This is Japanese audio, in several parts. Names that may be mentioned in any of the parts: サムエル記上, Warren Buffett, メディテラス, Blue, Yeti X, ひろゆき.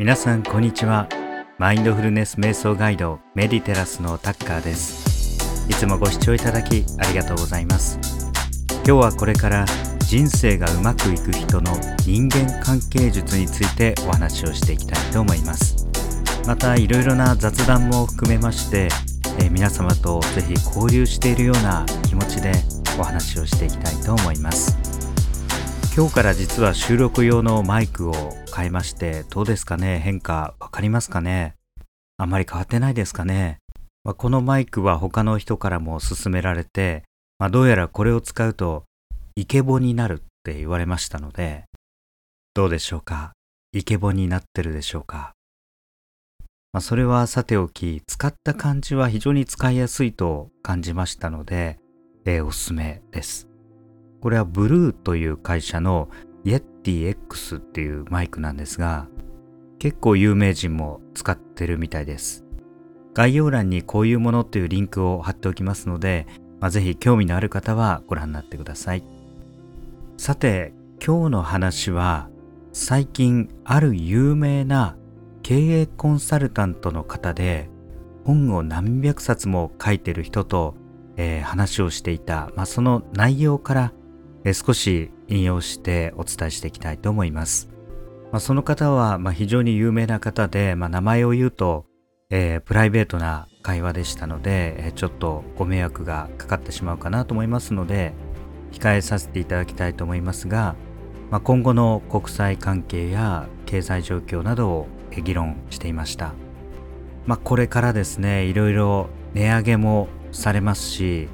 皆さんこんにちは。マインドフルネス瞑想ガイドメディテラスのタッカーです。いつもご視聴いただきありがとうございます。今日はこれから人生がうまくいく人の人間関係術についてお話をしていきたいと思います。またいろいろな雑談も含めまして、皆様とぜひ交流しているような気持ちでお話をしていきたいと思います。今日から実は収録用のマイクを変えまして、どうですかね、変化わかりますかね。あんまり変わってないですかね。このマイクは他の人からも勧められて、どうやらこれを使うとイケボになるって言われましたので、どうでしょうか。イケボになってるでしょうか。それはさておき、使った感じは非常に使いやすいと感じましたので、おすすめです。これはブルーという会社のイエティ X っていうマイクなんですが、結構有名人も使ってるみたいです。概要欄にこういうものというリンクを貼っておきますので、ぜひ興味のある方はご覧になってください。さて、今日の話は、最近ある有名な経営コンサルタントの方で本を何百冊も書いてる人と、話をしていた、その内容から、少し引用してお伝えしていきたいと思います。その方は、非常に有名な方で、名前を言うと、プライベートな会話でしたので、ちょっとご迷惑がかかってしまうかなと思いますので控えさせていただきたいと思いますが、今後の国際関係や経済状況などを議論していました。これからですね、いろいろ値上げもされますし、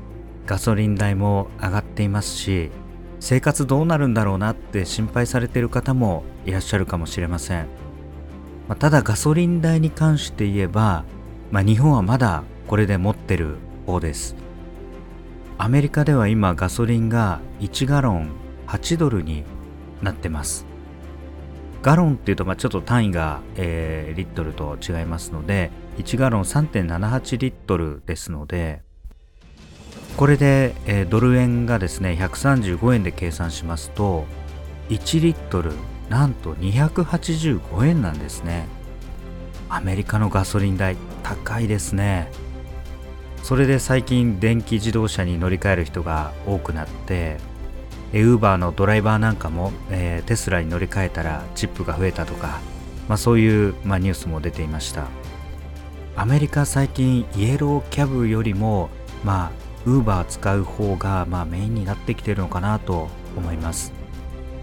ガソリン代も上がっていますし、生活どうなるんだろうなって心配されている方もいらっしゃるかもしれません。ただガソリン代に関して言えば、日本はまだこれで持ってる方です。アメリカでは今ガソリンが1ガロン8ドルになってます。ガロンっていうとちょっと単位が、リットルと違いますので、1ガロン 3.78 リットルですので、これで、ドル円がですね135円で計算しますと、1リットルなんと285円なんですね。アメリカのガソリン代高いですね。それで最近電気自動車に乗り換える人が多くなって、ウーバーのドライバーなんかも、テスラに乗り換えたらチップが増えたとか、そういう、ニュースも出ていました。アメリカ最近イエローキャブよりもウーバー使う方が、メインになってきてるのかなと思います。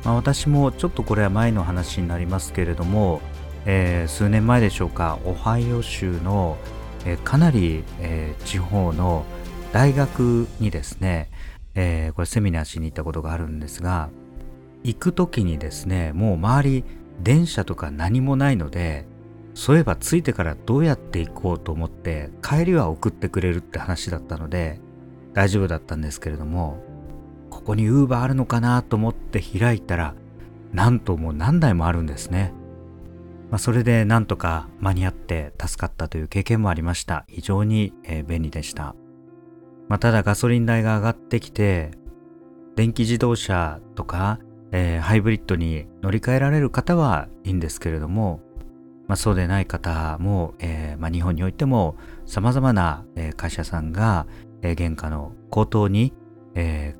私もちょっとこれは前の話になりますけれども、数年前でしょうか、オハイオ州の、かなり、地方の大学にですね、これセミナーしに行ったことがあるんですが、行く時にですね、もう周り電車とか何もないので、そういえば着いてからどうやって行こうと思って、帰りは送ってくれるって話だったので大丈夫だったんですけれども、ここにウーバーあるのかなと思って開いたら、なんともう何台もあるんですね。それでなんとか間に合って助かったという経験もありました。非常に、便利でした。ただガソリン代が上がってきて、電気自動車とか、ハイブリッドに乗り換えられる方はいいんですけれども、そうでない方も、日本においても様々な会社さんが、原価の高騰に、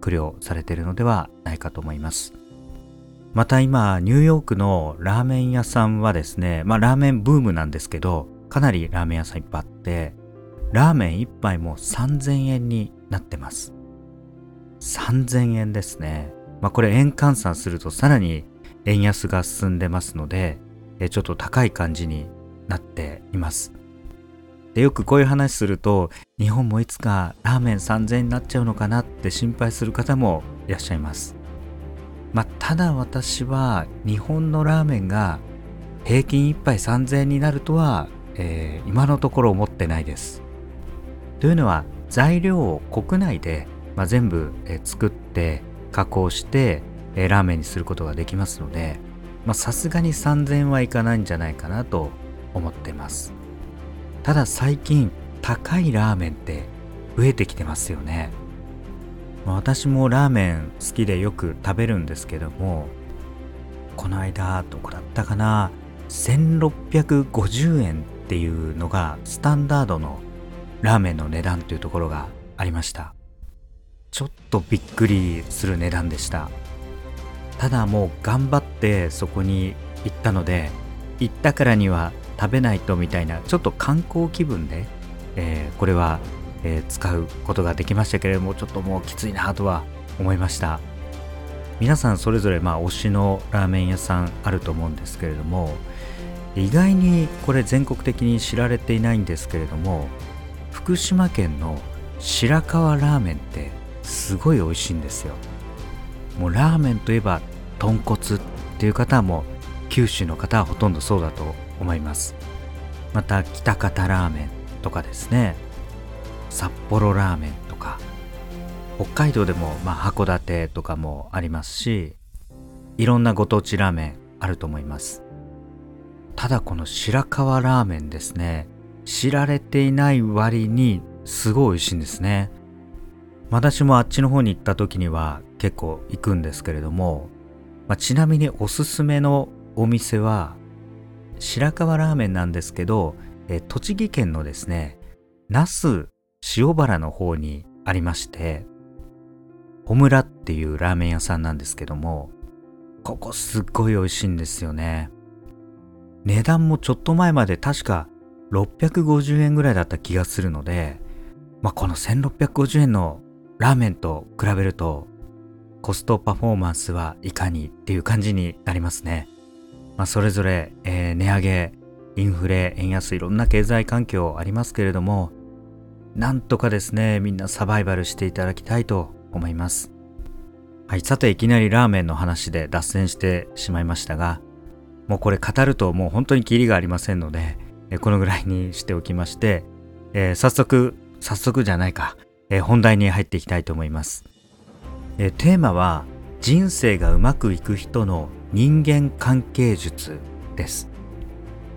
苦慮されているのではないかと思います。また今ニューヨークのラーメン屋さんはですね、ラーメンブームなんですけど、かなりラーメン屋さんいっぱいあって、ラーメン1杯も3000円になってます。3000円ですね。これ円換算するとさらに円安が進んでますので、ちょっと高い感じになっています。でよくこういう話すると、日本もいつかラーメン3000円になっちゃうのかなって心配する方もいらっしゃいます。ただ私は日本のラーメンが平均1杯3000円になるとは、今のところ思ってないです。というのは材料を国内で、全部、作って加工して、ラーメンにすることができますので、さすがに3000円はいかないんじゃないかなと思ってます。ただ最近高いラーメンって増えてきてますよね。私もラーメン好きでよく食べるんですけども、この間どこだったかな、1650円っていうのがスタンダードのラーメンの値段というところがありました。ちょっとびっくりする値段でした。ただもう頑張ってそこに行ったので、行ったからには食べないとみたいな、ちょっと観光気分で、これは、使うことができましたけれども、ちょっともうきついなとは思いました。皆さんそれぞれ推しのラーメン屋さんあると思うんですけれども、意外にこれ全国的に知られていないんですけれども、福島県の白河ラーメンってすごい美味しいんですよ。もうラーメンといえば豚骨っていう方はもう九州の方はほとんどそうだと思います。また喜多方ラーメンとかですね、札幌ラーメンとか、北海道でも函館とかもありますし、いろんなご当地ラーメンあると思います。ただこの白河ラーメンですね、知られていない割にすごい美味しいんですね。私もあっちの方に行った時には結構行くんですけれども、ちなみにおすすめのお店は白河ラーメンなんですけど、栃木県のですね、那須塩原の方にありまして、小村っていうラーメン屋さんなんですけども、ここすっごい美味しいんですよね。値段もちょっと前まで確か650円ぐらいだった気がするので、この1650円のラーメンと比べるとコストパフォーマンスはいかにっていう感じになりますね。それぞれ、値上げ、インフレ、円安、いろんな経済環境ありますけれども、なんとかですね、みんなサバイバルしていただきたいと思います。はい、さていきなりラーメンの話で脱線してしまいましたが、もうこれ語るともう本当にキリがありませんので、このぐらいにしておきまして、早速じゃないか、本題に入っていきたいと思います。テーマは人生がうまくいく人の人間関係術です。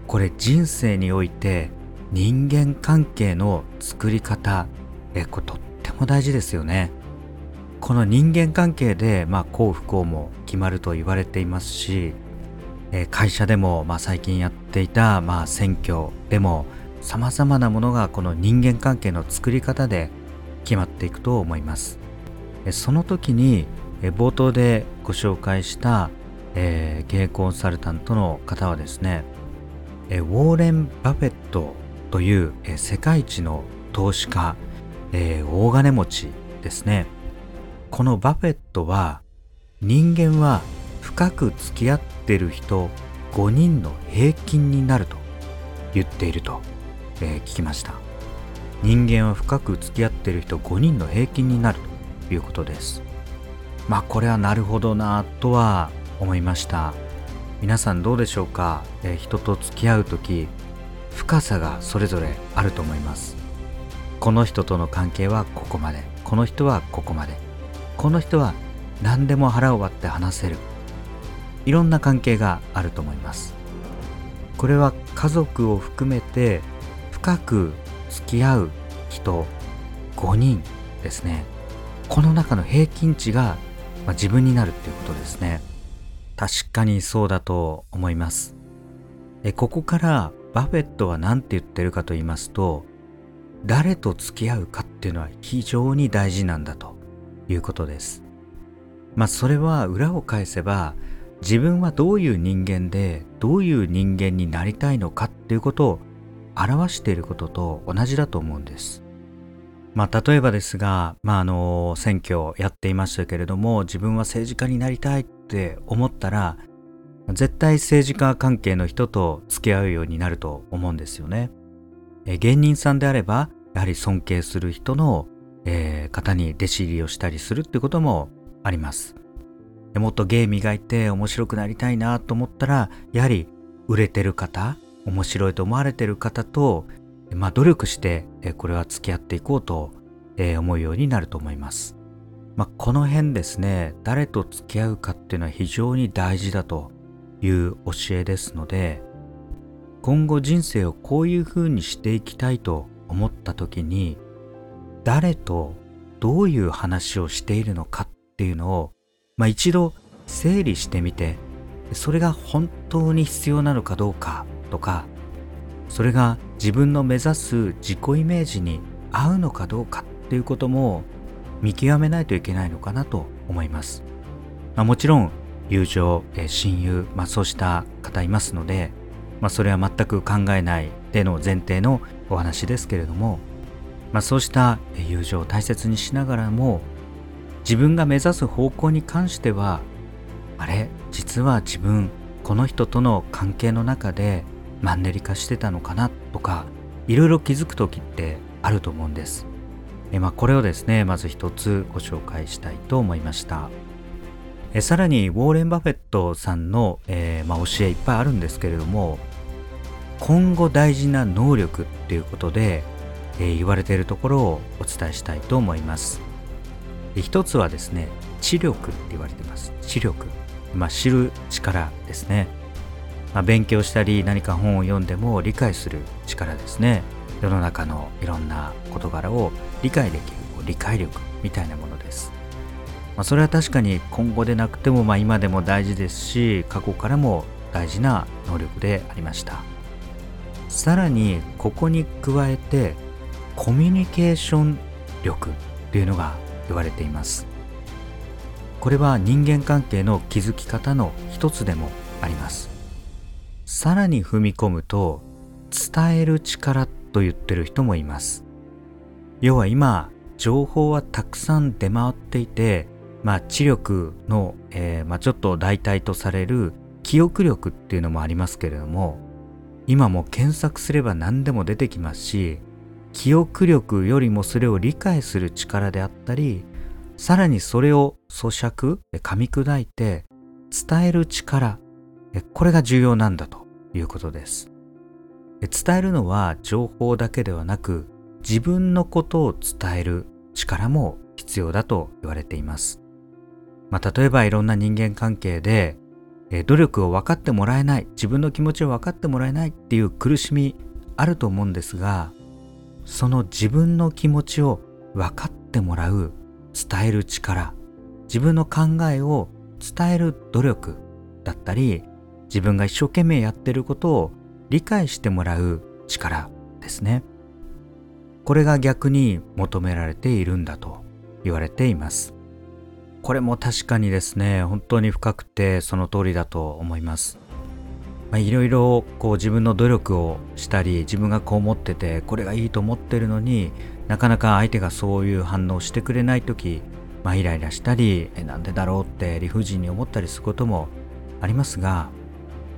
これ人生において人間関係の作り方、これとっても大事ですよね。この人間関係で、幸不幸も決まると言われていますし、会社でも、最近やっていた、選挙でも様々なものがこの人間関係の作り方で決まっていくと思います。その時に冒頭でご紹介した、経営コンサルタントの方はですね、ウォーレン・バフェットという世界一の投資家、大金持ちですね。このバフェットは、人間は深く付き合ってる人5人の平均になると言っていると、聞きました。人間は深く付き合ってる人5人の平均になるということです。これはなるほどなとは思いました。皆さんどうでしょうか。人と付き合うとき、深さがそれぞれあると思います。この人との関係はここまで、この人はここまで、この人は何でも腹を割って話せる、いろんな関係があると思います。これは家族を含めて深く付き合う人5人ですね。この中の平均値が、自分になるっていうことですね。確かにそうだと思います。ここからバフェットは何て言ってるかと言いますと、誰と付き合うかっていうのは非常に大事なんだということです。それは裏を返せば、自分はどういう人間でどういう人間になりたいのかっていうことを表していることと同じだと思うんです。例えばですが、選挙やっていましたけれども、自分は政治家になりたいって思ったら、絶対政治家関係の人と付き合うようになると思うんですよね。芸人さんであれば、やはり尊敬する人の、方に弟子入りをしたりするってこともあります。もっと芸磨いて面白くなりたいなと思ったら、やはり売れてる方、面白いと思われてる方と、努力してこれは付き合っていこうと思うようになると思います。この辺ですね、誰と付き合うかっていうのは非常に大事だという教えですので、今後人生をこういう風にしていきたいと思った時に、誰とどういう話をしているのかっていうのを、一度整理してみて、それが本当に必要なのかどうかとか、それが自分の目指す自己イメージに合うのかどうかっていうことも見極めないといけないのかなと思います。もちろん友情、親友、そうした方いますので、それは全く考えないでの前提のお話ですけれども、そうした友情を大切にしながらも、自分が目指す方向に関しては、あれ、実は自分この人との関係の中でマンネリ化してたのかなとか、いろいろ気づく時ってあると思うんです。これをですね、まず一つご紹介したいと思いました。さらにウォーレン・バフェットさんの、教えいっぱいあるんですけれども、今後大事な能力っていうことで、言われているところをお伝えしたいと思います。一つはですね、知力って言われてます。知力、知る力ですね。勉強したり何か本を読んでも理解する力ですね。世の中のいろんな事柄を理解できる理解力みたいなものです。それは確かに今後でなくても、今でも大事ですし、過去からも大事な能力でありました。さらにここに加えてコミュニケーション力というのが言われています。これは人間関係の築き方の一つでもあります。さらに踏み込むと、伝える力と言ってる人もいます。要は今情報はたくさん出回っていて、知力の、ちょっと代替とされる記憶力っていうのもありますけれども、今も検索すれば何でも出てきますし、記憶力よりもそれを理解する力であったり、さらにそれを咀嚼、噛み砕いて伝える力、これが重要なんだということです。伝えるのは情報だけではなく、自分のことを伝える力も必要だと言われています。例えばいろんな人間関係で、努力を分かってもらえない、自分の気持ちを分かってもらえないっていう苦しみあると思うんですが、その自分の気持ちを分かってもらう伝える力、自分の考えを伝える努力だったり、自分が一生懸命やってることを理解してもらう力ですね。これが逆に求められているんだと言われています。これも確かにですね、本当に深くてその通りだと思います。いろいろこう自分の努力をしたり、自分がこう思っててこれがいいと思ってるのに、なかなか相手がそういう反応してくれない時、イライラしたり、なんでだろうって理不尽に思ったりすることもありますが、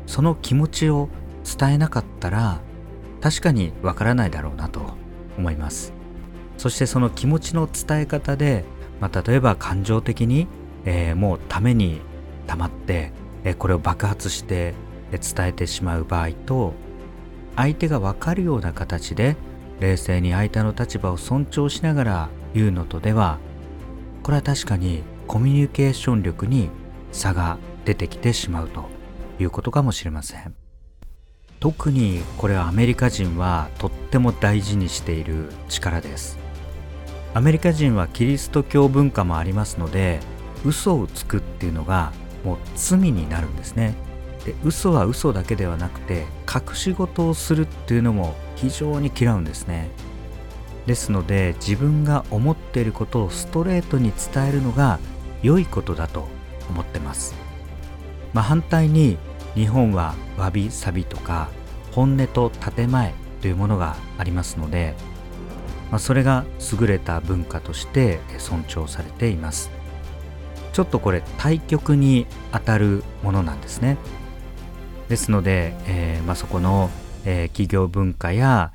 その気持ちを伝えなかったら確かにわからないだろうなと思います。そしてその気持ちの伝え方で、例えば感情的に、もうためにたまって、これを爆発して伝えてしまう場合と、相手がわかるような形で冷静に相手の立場を尊重しながら言うのとでは、これは確かにコミュニケーション力に差が出てきてしまうということかもしれません。特にこれはアメリカ人はとっても大事にしている力です。アメリカ人はキリスト教文化もありますので、嘘をつくっていうのがもう罪になるんですね。で、嘘は嘘だけではなくて隠し事をするっていうのも非常に嫌うんですね。ですので自分が思っていることをストレートに伝えるのが良いことだと思ってます。反対に日本はわびさびとか本音と建前というものがありますので、それが優れた文化として尊重されています。ちょっとこれ対極にあたるものなんですね。ですので、そこの、企業文化や、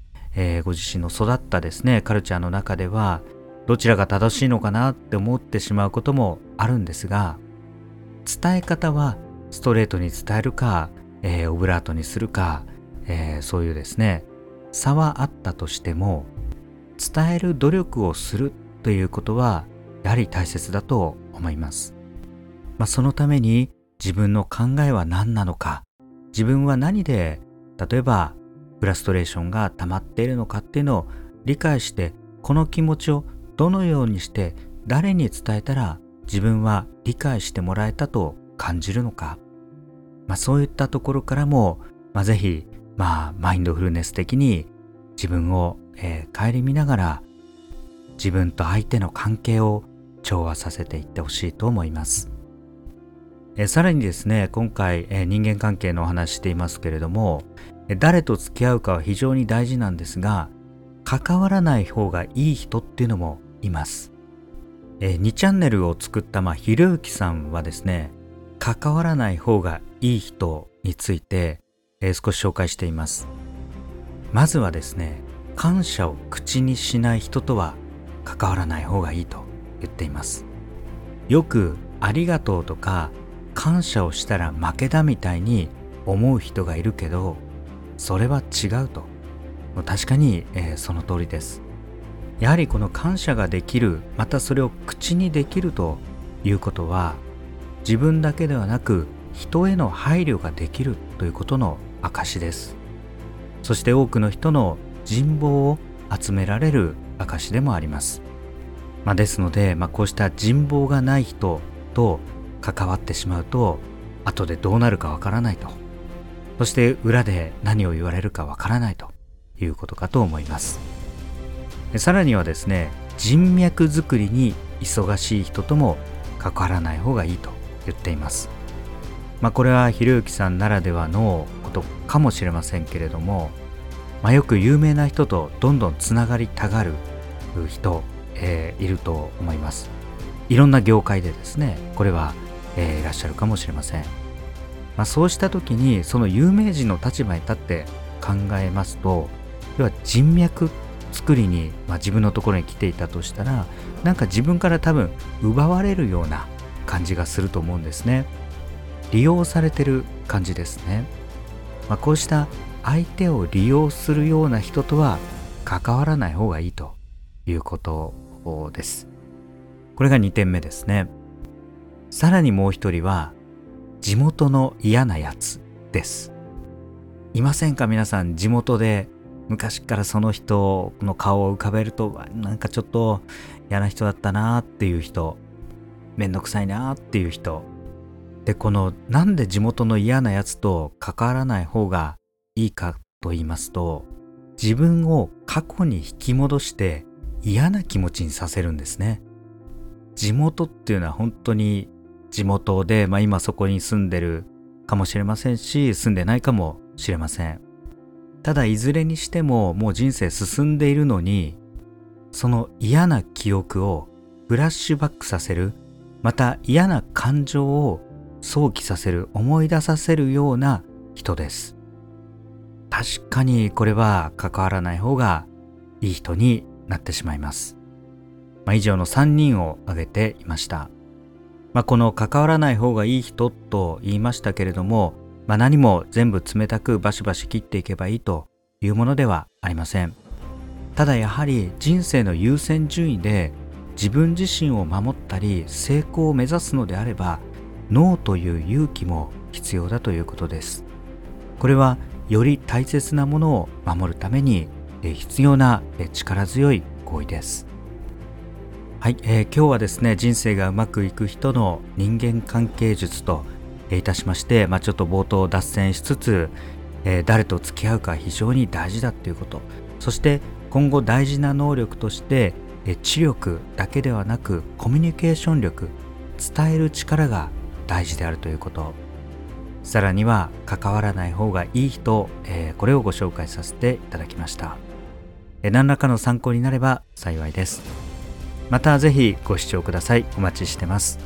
ご自身の育ったですねカルチャーの中では、どちらが正しいのかなって思ってしまうこともあるんですが、伝え方はストレートに伝えるか、オブラートにするか、そういうですね差はあったとしても、伝える努力をするということはやはり大切だと思います。そのために自分の考えは何なのか、自分は何で例えばフラストレーションが溜まっているのかっていうのを理解して、この気持ちをどのようにして誰に伝えたら自分は理解してもらえたと感じるのか、そういったところからも、ぜひ、マインドフルネス的に自分を、顧みながら自分と相手の関係を調和させていってほしいと思います。さらにですね、今回、人間関係のお話していますけれども、誰と付き合うかは非常に大事なんですが、関わらない方がいい人っていうのもいます。2チャンネルを作った、ひろゆきさんはですね、関わらない方がいい人について、少し紹介しています。まずはですね、感謝を口にしない人とは関わらない方がいいと言っています。よくありがとうとか感謝をしたら負けだみたいに思う人がいるけど、それは違うと。確かに、その通りです。やはりこの感謝ができる、またそれを口にできるということは、自分だけではなく人への配慮ができるということの証です。そして多くの人の人望を集められる証でもあります。ですので、こうした人望がない人と関わってしまうと、後でどうなるかわからないと、そして裏で何を言われるかわからないということかと思います。さらにはですね、人脈作りに忙しい人とも関わらない方がいいと言っています。これはひろゆきさんならではのことかもしれませんけれども、よく有名な人とどんどんつながりたがる人、いると思います。いろんな業界でですね、これは、いらっしゃるかもしれません。そうした時に、その有名人の立場に立って考えますと、要は人脈作りに、自分のところに来ていたとしたら、なんか自分から多分奪われるような感じがすると思うんですね。利用されてる感じですね。こうした相手を利用するような人とは関わらない方がいいということです。これが2点目ですね。さらにもう一人は、地元の嫌なやつです。いませんか、皆さん。地元で昔からその人の顔を浮かべると、なんかちょっと嫌な人だったなっていう人、めんどくさいなっていう人で、このなんで地元の嫌なやつと関わらない方がいいかと言いますと、自分を過去に引き戻して嫌な気持ちにさせるんですね。地元っていうのは本当に地元で、今そこに住んでるかもしれませんし、住んでないかもしれません。ただいずれにしても、もう人生進んでいるのに、その嫌な記憶をフラッシュバックさせる、また嫌な感情を想起させる、思い出させるような人です。確かにこれは関わらない方がいい人になってしまいます。以上の3人を挙げていました。この関わらない方がいい人と言いましたけれども、何も全部冷たくバシバシ切っていけばいいというものではありません。ただやはり人生の優先順位で自分自身を守ったり成功を目指すのであれば、ノーという勇気も必要だということです。これはより大切なものを守るために必要な力強い行為です。はい、今日はですね、人生がうまくいく人の人間関係術といたしまして、ちょっと冒頭脱線しつつ、誰と付き合うか非常に大事だということ、そして今後大事な能力として、知力だけではなくコミュニケーション力、伝える力が大事であるということ、さらには関わらない方がいい人、これをご紹介させていただきました。何らかの参考になれば幸いです。またぜひご視聴ください。お待ちしてます。